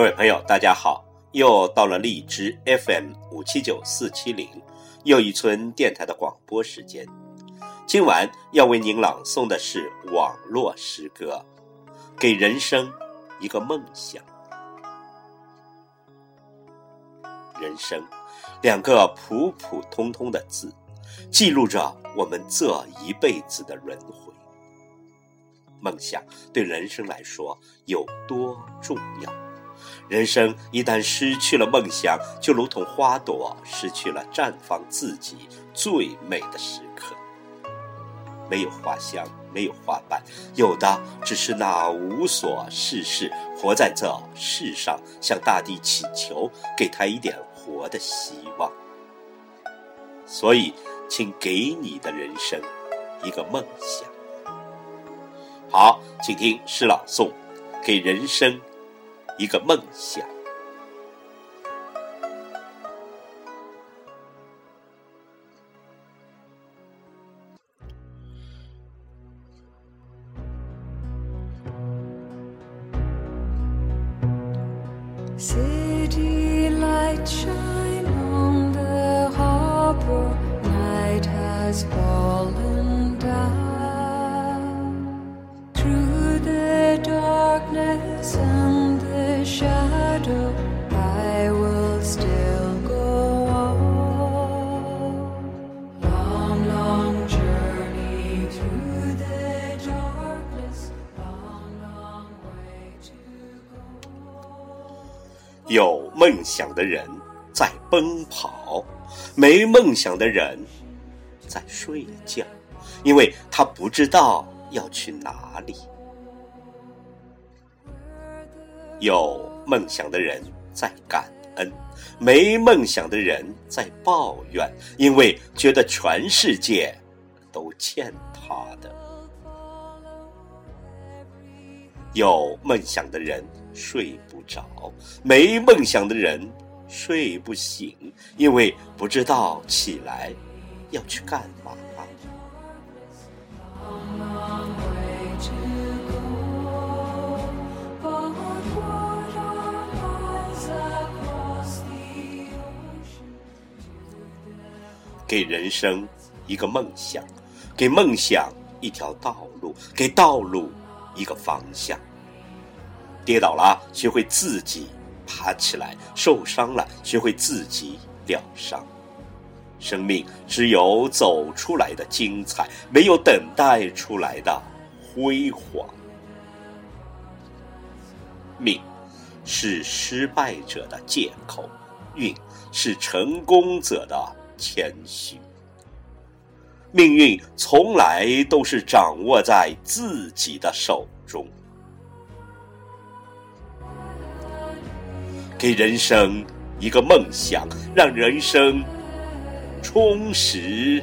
各位朋友大家好，又到了荔枝 FM579470 又一村电台的广播时间。今晚要为您朗诵的是网络诗歌《给人生一个梦想》。人生两个普普通通的字，记录着我们这一辈子的轮回。梦想对人生来说有多重要？人生一旦失去了梦想，就如同花朵失去了绽放自己最美的时刻，没有花香，没有花瓣，有的只是那无所事事，活在这世上，向大地祈求给他一点活的希望。所以请给你的人生一个梦想。好，请听诗朗诵，给人生一个梦想。City light shine on the harbor, night has fallen down. Through the darkness and the shadow, I will still go on. Long, long journey through the darkness, long, long way to go. 有梦想的人在奔跑，没梦想的人在睡觉，因为他不知道要去哪里。有梦想的人在感恩，没梦想的人在抱怨，因为觉得全世界都欠他的。有梦想的人睡不着，没梦想的人睡不醒，因为不知道起来要去干嘛。给人生一个梦想，给梦想一条道路，给道路一个方向。跌倒了，学会自己爬起来，受伤了，学会自己疗伤。生命只有走出来的精彩，没有等待出来的辉煌。命是失败者的借口，运是成功者的谦虚。命运从来都是掌握在自己的手中。给人生一个梦想，让人生充实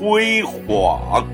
辉煌。